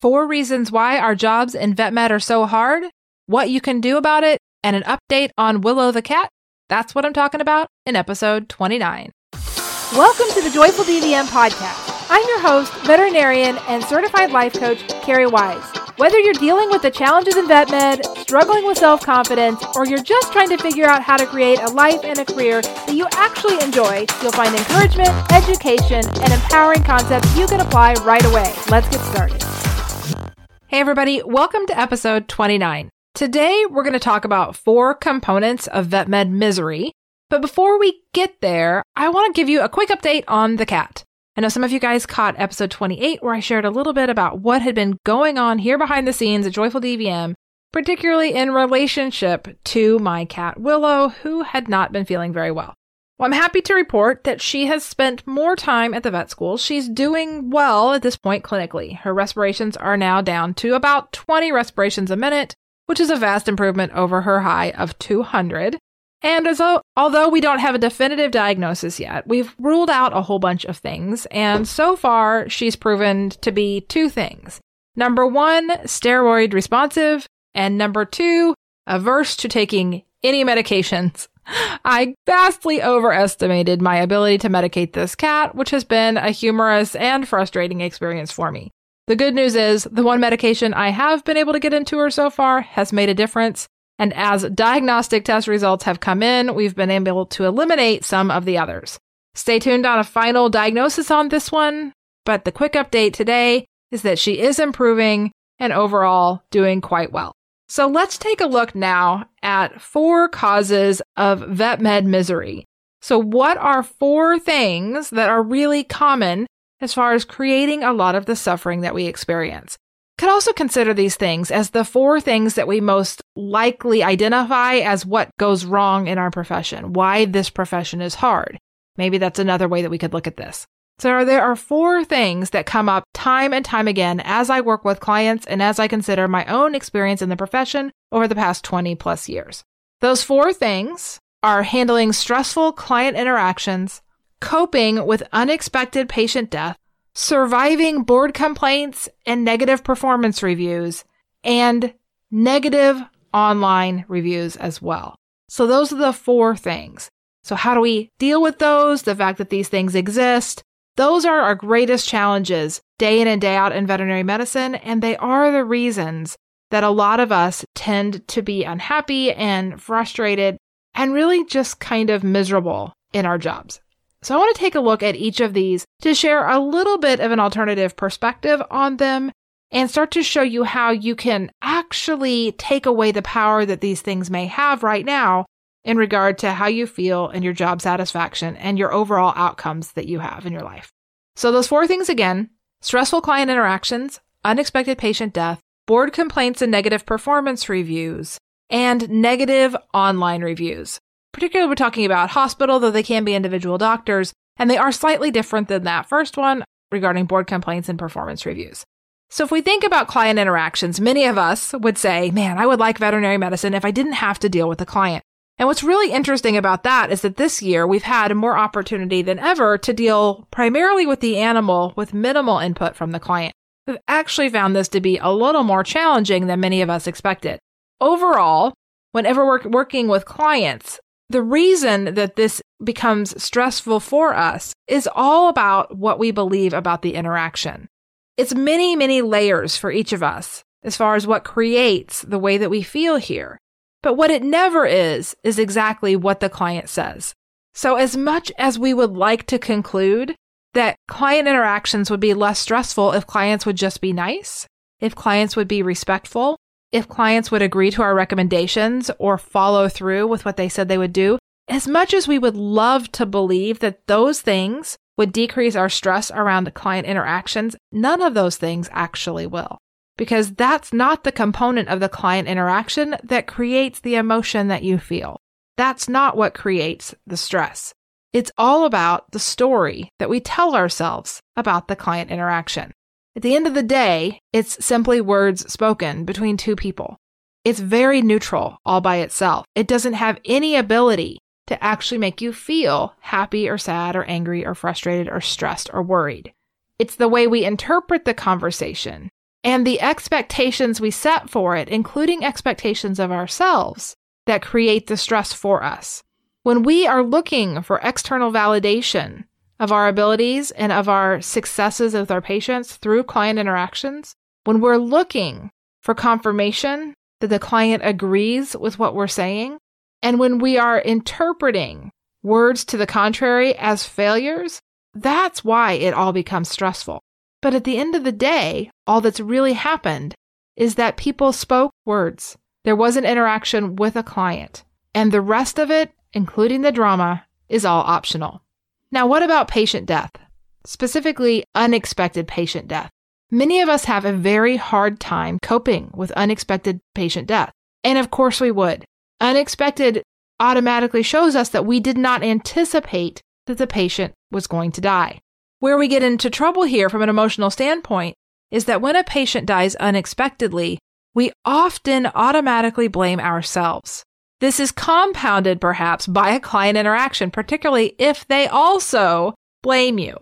4 reasons why our jobs in Vet Med are so hard, what you can do about it, and an update on Willow the cat. That's what I'm talking about in episode 29. Welcome to the Joyful DVM podcast. I'm your host, veterinarian, and certified life coach, Carrie Wise. Whether you're dealing with the challenges in Vet Med, struggling with self-confidence, or you're just trying to figure out how to create a life and a career that you actually enjoy, you'll find encouragement, education, and empowering concepts you can apply right away. Let's get started. Hey everybody, welcome to episode 29. Today, we're going to talk about 4 components of Vet Med misery. But before we get there, I want to give you a quick update on the cat. I know some of you guys caught episode 28, where I shared a little bit about what had been going on here behind the scenes at Joyful DVM, particularly in relationship to my cat, Willow, who had not been feeling very well. Well, I'm happy to report that she has spent more time at the vet school. She's doing well at this point clinically. Her respirations are now down to about 20 respirations a minute, which is a vast improvement over her high of 200. And although we don't have a definitive diagnosis yet, we've ruled out a whole bunch of things. And so far, she's proven to be 2 things. Number 1, steroid responsive. And number 2, averse to taking any medications. I vastly overestimated my ability to medicate this cat, which has been a humorous and frustrating experience for me. The good news is the one medication I have been able to get into her so far has made a difference. And as diagnostic test results have come in, we've been able to eliminate some of the others. Stay tuned on a final diagnosis on this one, but the quick update today is that she is improving and overall doing quite well. So let's take a look now at 4 causes of Vet Med misery. So what are 4 things that are really common as far as creating a lot of the suffering that we experience? Could also consider these things as the 4 things that we most likely identify as what goes wrong in our profession, why this profession is hard. Maybe that's another way that we could look at this. So there are 4 things that come up time and time again as I work with clients and as I consider my own experience in the profession over the past 20 plus years. Those 4 things are handling stressful client interactions, coping with unexpected patient death, surviving board complaints and negative performance reviews, and negative online reviews as well. So those are the 4 things. So how do we deal with those? The fact that these things exist. Those are our greatest challenges day in and day out in veterinary medicine, and they are the reasons that a lot of us tend to be unhappy and frustrated and really just kind of miserable in our jobs. So I want to take a look at each of these to share a little bit of an alternative perspective on them and start to show you how you can actually take away the power that these things may have right now in regard to how you feel and your job satisfaction and your overall outcomes that you have in your life. So those 4 things again: stressful client interactions, unexpected patient death, board complaints and negative performance reviews, and negative online reviews. Particularly, we're talking about hospital, though they can be individual doctors, and they are slightly different than that first one regarding board complaints and performance reviews. So if we think about client interactions, many of us would say, man, I would like veterinary medicine if I didn't have to deal with a client. And what's really interesting about that is that this year we've had more opportunity than ever to deal primarily with the animal with minimal input from the client. We've actually found this to be a little more challenging than many of us expected. Overall, whenever we're working with clients, the reason that this becomes stressful for us is all about what we believe about the interaction. It's many, many layers for each of us as far as what creates the way that we feel here. But what it never is exactly what the client says. So as much as we would like to conclude that client interactions would be less stressful if clients would just be nice, if clients would be respectful, if clients would agree to our recommendations or follow through with what they said they would do, as much as we would love to believe that those things would decrease our stress around client interactions, none of those things actually will, because that's not the component of the client interaction that creates the emotion that you feel. That's not what creates the stress. It's all about the story that we tell ourselves about the client interaction. At the end of the day, it's simply words spoken between 2 people. It's very neutral all by itself. It doesn't have any ability to actually make you feel happy or sad or angry or frustrated or stressed or worried. It's the way we interpret the conversation and the expectations we set for it, including expectations of ourselves, that create the stress for us. When we are looking for external validation of our abilities and of our successes with our patients through client interactions, when we're looking for confirmation that the client agrees with what we're saying, and when we are interpreting words to the contrary as failures, that's why it all becomes stressful. But at the end of the day, all that's really happened is that people spoke words. There was an interaction with a client, and the rest of it, including the drama, is all optional. Now, what about patient death? Specifically, unexpected patient death. Many of us have a very hard time coping with unexpected patient death. And of course we would. Unexpected automatically shows us that we did not anticipate that the patient was going to die. Where we get into trouble here from an emotional standpoint is that when a patient dies unexpectedly, we often automatically blame ourselves. This is compounded perhaps by a client interaction, particularly if they also blame you.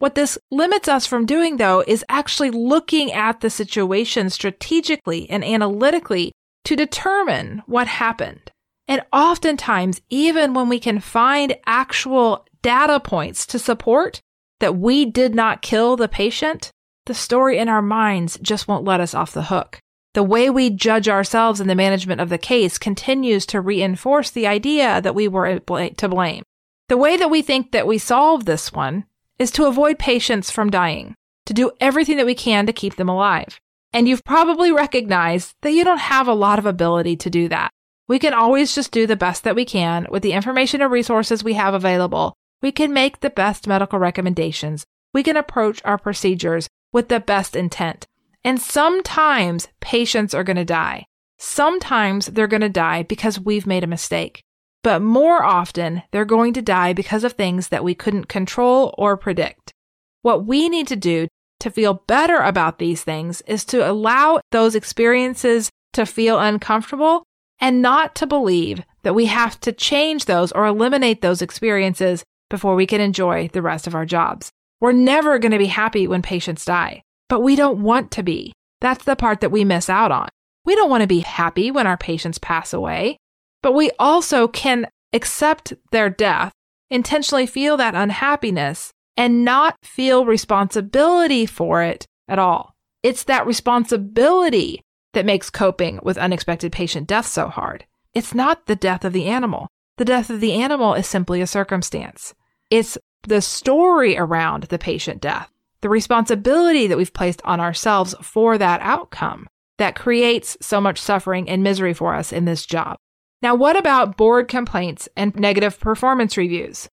What this limits us from doing, though, is actually looking at the situation strategically and analytically to determine what happened. And oftentimes, even when we can find actual data points to support that we did not kill the patient, the story in our minds just won't let us off the hook. The way we judge ourselves in the management of the case continues to reinforce the idea that we were to blame. The way that we think that we solve this one is to avoid patients from dying, to do everything that we can to keep them alive. And you've probably recognized that you don't have a lot of ability to do that. We can always just do the best that we can with the information and resources we have available. We can make the best medical recommendations. We can approach our procedures with the best intent. And sometimes patients are going to die. Sometimes they're going to die because we've made a mistake. But more often, they're going to die because of things that we couldn't control or predict. What we need to do to feel better about these things is to allow those experiences to feel uncomfortable and not to believe that we have to change those or eliminate those experiences before we can enjoy the rest of our jobs. We're never going to be happy when patients die, but we don't want to be. That's the part that we miss out on. We don't want to be happy when our patients pass away. But we also can accept their death, intentionally feel that unhappiness, and not feel responsibility for it at all. It's that responsibility that makes coping with unexpected patient death so hard. It's not the death of the animal. The death of the animal is simply a circumstance. It's the story around the patient death, the responsibility that we've placed on ourselves for that outcome that creates so much suffering and misery for us in this job. Now, what about board complaints and negative performance reviews?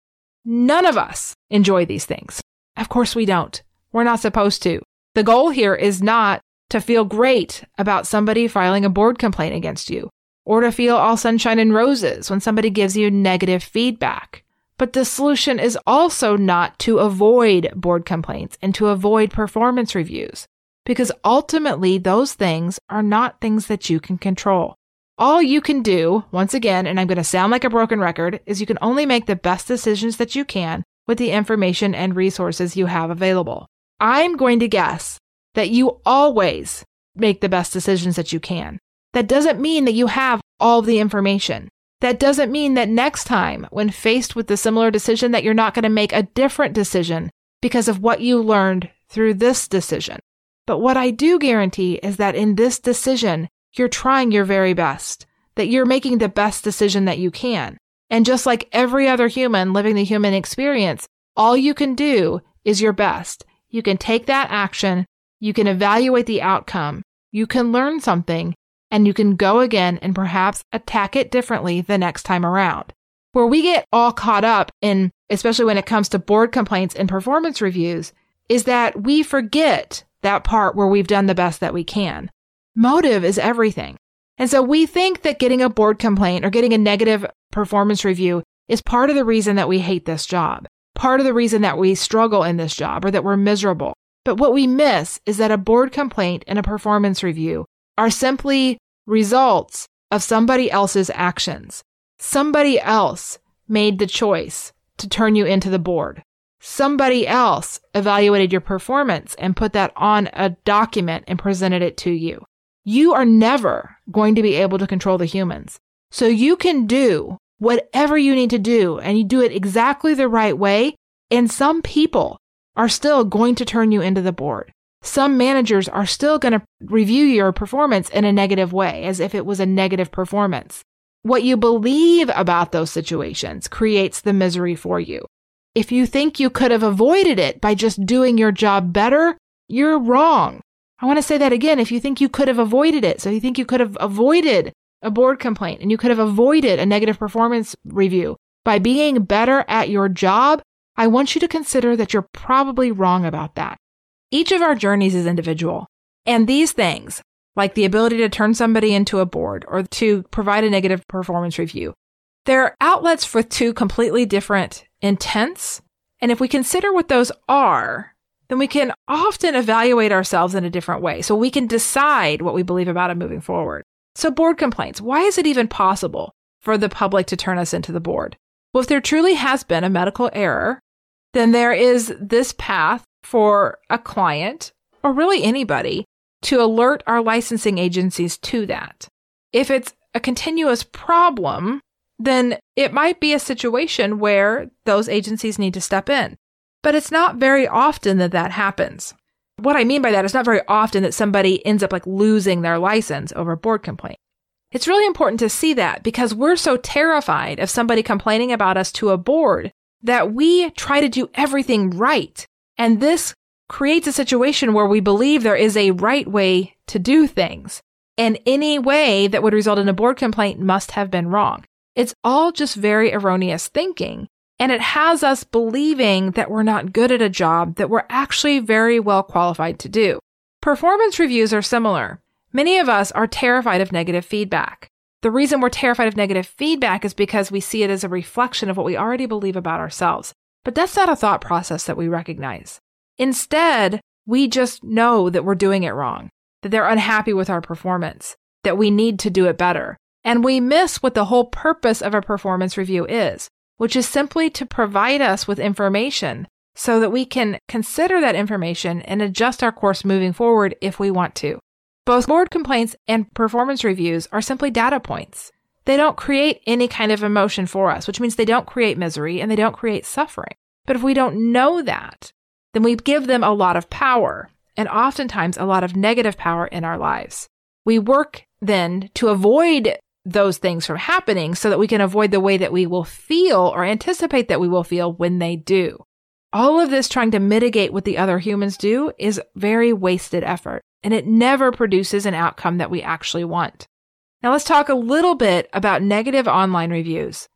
None of us enjoy these things. Of course we don't. We're not supposed to. The goal here is not to feel great about somebody filing a board complaint against you, or to feel all sunshine and roses when somebody gives you negative feedback. But the solution is also not to avoid board complaints and to avoid performance reviews, because ultimately those things are not things that you can control. All you can do, once again, and I'm going to sound like a broken record, is you can only make the best decisions that you can with the information and resources you have available. I'm going to guess that you always make the best decisions that you can. That doesn't mean that you have all the information. That doesn't mean that next time when faced with a similar decision that you're not going to make a different decision because of what you learned through this decision. But what I do guarantee is that in this decision, you're trying your very best, that you're making the best decision that you can. And just like every other human living the human experience, all you can do is your best. You can take that action, you can evaluate the outcome, you can learn something, and you can go again and perhaps attack it differently the next time around. Where we get all caught up in, especially when it comes to board complaints and performance reviews, is that we forget that part where we've done the best that we can. Motive is everything. And so we think that getting a board complaint or getting a negative performance review is part of the reason that we hate this job, part of the reason that we struggle in this job or that we're miserable. But what we miss is that a board complaint and a performance review are simply results of somebody else's actions. Somebody else made the choice to turn you into the board. Somebody else evaluated your performance and put that on a document and presented it to you. You are never going to be able to control the humans. So you can do whatever you need to do, and you do it exactly the right way. And some people are still going to turn you into the board. Some managers are still going to review your performance in a negative way, as if it was a negative performance. What you believe about those situations creates the misery for you. If you think you could have avoided it by just doing your job better, you're wrong. I want to say that again. If you think you could have avoided it, so you think you could have avoided a board complaint and you could have avoided a negative performance review by being better at your job, I want you to consider that you're probably wrong about that. Each of our journeys is individual, and these things, like the ability to turn somebody into a board or to provide a negative performance review, they're outlets for two completely different intents. And if we consider what those are, then we can often evaluate ourselves in a different way. So we can decide what we believe about it moving forward. So board complaints, why is it even possible for the public to turn us into the board? Well, if there truly has been a medical error, then there is this path for a client, or really anybody, to alert our licensing agencies to that. If it's a continuous problem, then it might be a situation where those agencies need to step in. But it's not very often that that happens. What I mean by that is not very often that somebody ends up like losing their license over a board complaint. It's really important to see that because we're so terrified of somebody complaining about us to a board that we try to do everything right. And this creates a situation where we believe there is a right way to do things. And any way that would result in a board complaint must have been wrong. It's all just very erroneous thinking, and it has us believing that we're not good at a job that we're actually very well qualified to do. Performance reviews are similar. Many of us are terrified of negative feedback. The reason we're terrified of negative feedback is because we see it as a reflection of what we already believe about ourselves. But that's not a thought process that we recognize. Instead, we just know that we're doing it wrong, that they're unhappy with our performance, that we need to do it better. And we miss what the whole purpose of a performance review is, which is simply to provide us with information so that we can consider that information and adjust our course moving forward if we want to. Both board complaints and performance reviews are simply data points. They don't create any kind of emotion for us, which means they don't create misery and they don't create suffering. But if we don't know that, then we give them a lot of power, and oftentimes a lot of negative power in our lives. We work then to avoid those things from happening so that we can avoid the way that we will feel or anticipate that we will feel when they do. All of this trying to mitigate what the other humans do is very wasted effort, and it never produces an outcome that we actually want. Now let's talk a little bit about negative online reviews.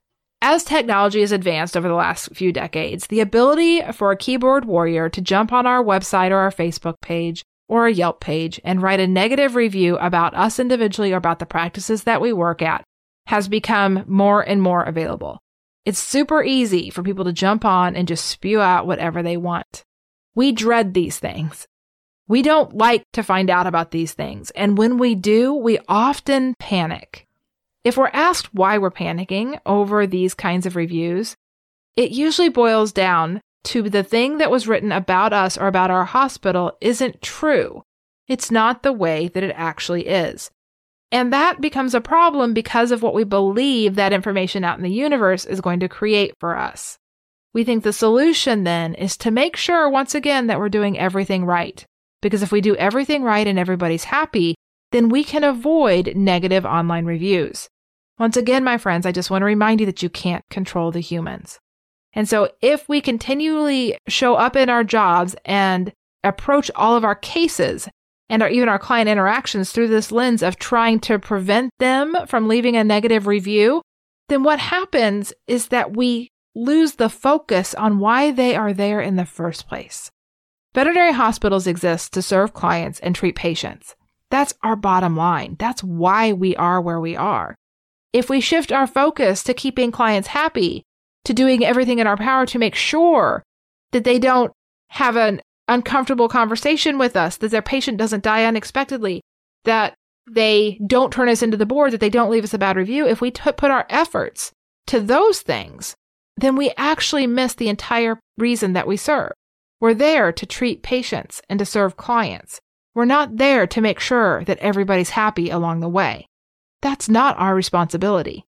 As technology has advanced over the last few decades, the ability for a keyboard warrior to jump on our website or our Facebook page or a Yelp page and write a negative review about us individually or about the practices that we work at has become more and more available. It's super easy for people to jump on and just spew out whatever they want. We dread these things. We don't like to find out about these things. And when we do, we often panic. If we're asked why we're panicking over these kinds of reviews, it usually boils down to the thing that was written about us or about our hospital isn't true. It's not the way that it actually is. And that becomes a problem because of what we believe that information out in the universe is going to create for us. We think the solution then is to make sure, once again, that we're doing everything right. Because if we do everything right and everybody's happy, then we can avoid negative online reviews. Once again, my friends, I just want to remind you that you can't control the humans. And so if we continually show up in our jobs and approach all of our cases and even our client interactions through this lens of trying to prevent them from leaving a negative review, then what happens is that we lose the focus on why they are there in the first place. Veterinary hospitals exist to serve clients and treat patients. That's our bottom line. That's why we are where we are. If we shift our focus to keeping clients happy, to doing everything in our power to make sure that they don't have an uncomfortable conversation with us, that their patient doesn't die unexpectedly, that they don't turn us into the board, that they don't leave us a bad review. If we put our efforts to those things, then we actually miss the entire reason that we serve. We're there to treat patients and to serve clients. We're not there to make sure that everybody's happy along the way. That's not our responsibility.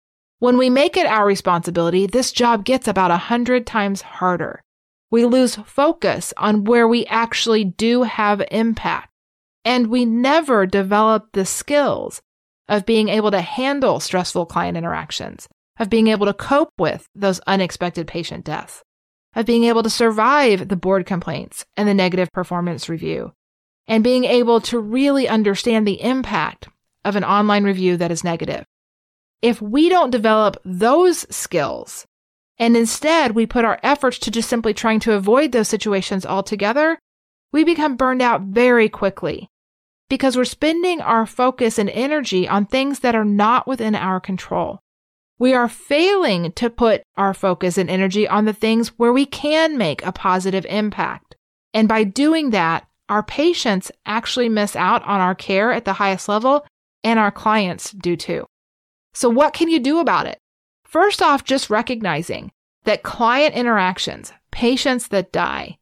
When we make it our responsibility, this job gets about 100 times harder. We lose focus on where we actually do have impact, and we never develop the skills of being able to handle stressful client interactions, of being able to cope with those unexpected patient deaths, of being able to survive the board complaints and the negative performance review, and being able to really understand the impact of an online review that is negative. If we don't develop those skills, and instead we put our efforts to just simply trying to avoid those situations altogether, we become burned out very quickly because we're spending our focus and energy on things that are not within our control. We are failing to put our focus and energy on the things where we can make a positive impact. And by doing that, our patients actually miss out on our care at the highest level, and our clients do too. So what can you do about it? First off, just recognizing that client interactions, patients that die,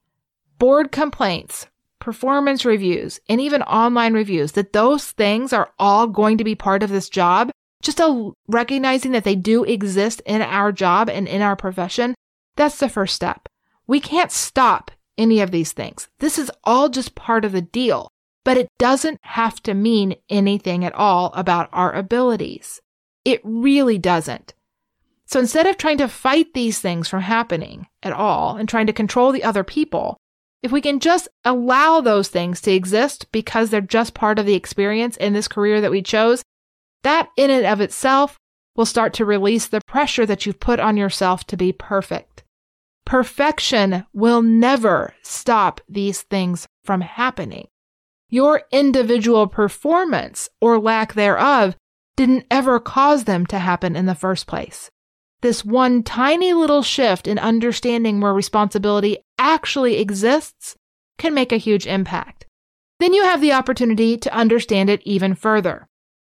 board complaints, performance reviews, and even online reviews, that those things are all going to be part of this job. Just recognizing that they do exist in our job and in our profession, that's the first step. We can't stop any of these things. This is all just part of the deal, but it doesn't have to mean anything at all about our abilities. It really doesn't. So instead of trying to fight these things from happening at all and trying to control the other people, if we can just allow those things to exist because they're just part of the experience in this career that we chose, that in and of itself will start to release the pressure that you've put on yourself to be perfect. Perfection will never stop these things from happening. Your individual performance or lack thereof didn't ever cause them to happen in the first place. This one tiny little shift in understanding where responsibility actually exists can make a huge impact. Then you have the opportunity to understand it even further.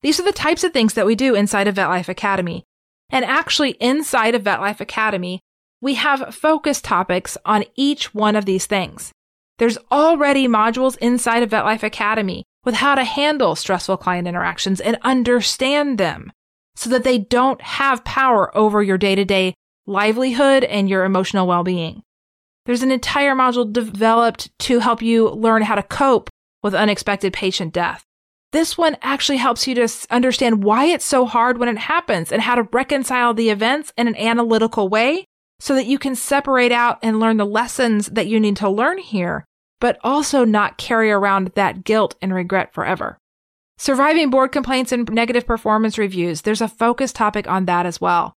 These are the types of things that we do inside of VetLife Academy. And actually, inside of VetLife Academy, we have focus topics on each one of these things. There's already modules inside of VetLife Academy with how to handle stressful client interactions and understand them so that they don't have power over your day-to-day livelihood and your emotional well-being. There's an entire module developed to help you learn how to cope with unexpected patient death. This one actually helps you to understand why it's so hard when it happens and how to reconcile the events in an analytical way so that you can separate out and learn the lessons that you need to learn here, but also not carry around that guilt and regret forever. Surviving board complaints and negative performance reviews, there's a focus topic on that as well.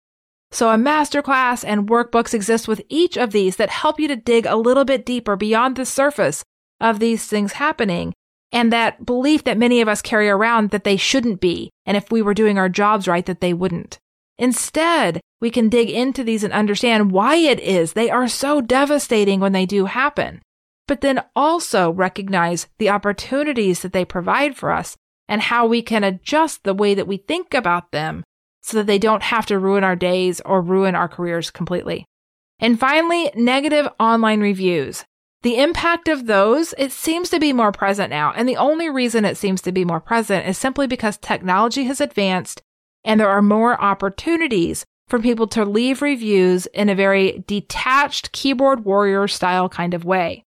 So a masterclass and workbooks exist with each of these that help you to dig a little bit deeper beyond the surface of these things happening and that belief that many of us carry around that they shouldn't be, and if we were doing our jobs right, that they wouldn't. Instead, we can dig into these and understand why it is they are so devastating when they do happen, but then also recognize the opportunities that they provide for us and how we can adjust the way that we think about them so that they don't have to ruin our days or ruin our careers completely. And finally, negative online reviews. The impact of those, it seems to be more present now. And the only reason it seems to be more present is simply because technology has advanced and there are more opportunities for people to leave reviews in a very detached keyboard warrior style kind of way.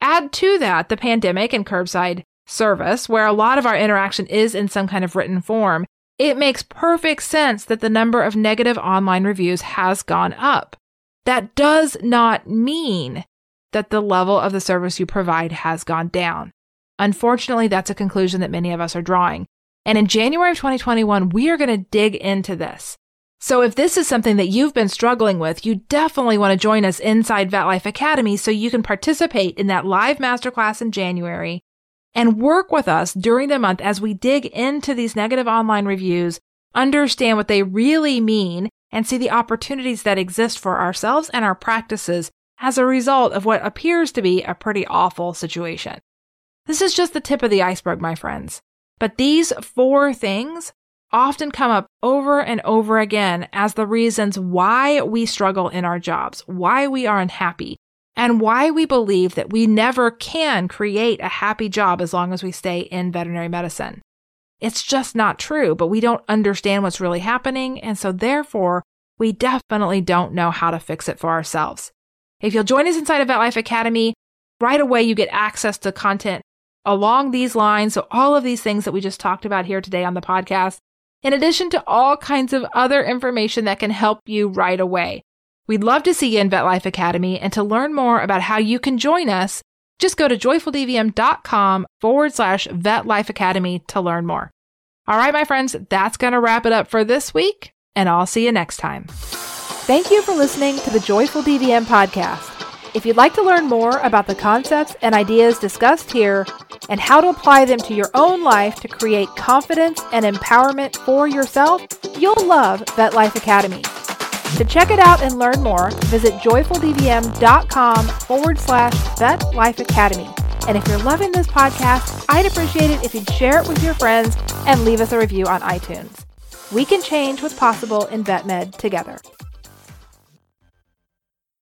Add to that the pandemic and curbside service, where a lot of our interaction is in some kind of written form. It makes perfect sense that the number of negative online reviews has gone up. That does not mean that the level of the service you provide has gone down. Unfortunately, that's a conclusion that many of us are drawing. And in January of 2021, we are going to dig into this. So if this is something that you've been struggling with, you definitely want to join us inside VetLife Academy so you can participate in that live masterclass in January and work with us during the month as we dig into these negative online reviews, understand what they really mean, and see the opportunities that exist for ourselves and our practices as a result of what appears to be a pretty awful situation. This is just the tip of the iceberg, my friends. But these 4 things often come up over and over again as the reasons why we struggle in our jobs, why we are unhappy, and why we believe that we never can create a happy job as long as we stay in veterinary medicine. It's just not true, but we don't understand what's really happening, and so therefore, we definitely don't know how to fix it for ourselves. If you'll join us inside of VetLife Academy, right away you get access to content along these lines, so all of these things that we just talked about here today on the podcast, in addition to all kinds of other information that can help you right away. We'd love to see you in VetLife Academy, and to learn more about how you can join us, just go to joyfuldvm.com/VetLife Academy to learn more. All right, my friends, that's going to wrap it up for this week, and I'll see you next time. Thank you for listening to the Joyful DVM podcast. If you'd like to learn more about the concepts and ideas discussed here and how to apply them to your own life to create confidence and empowerment for yourself, you'll love VetLife Academy. To check it out and learn more, visit joyfuldvm.com/VetLife Academy. And if you're loving this podcast, I'd appreciate it if you'd share it with your friends and leave us a review on iTunes. We can change what's possible in Vet Med together.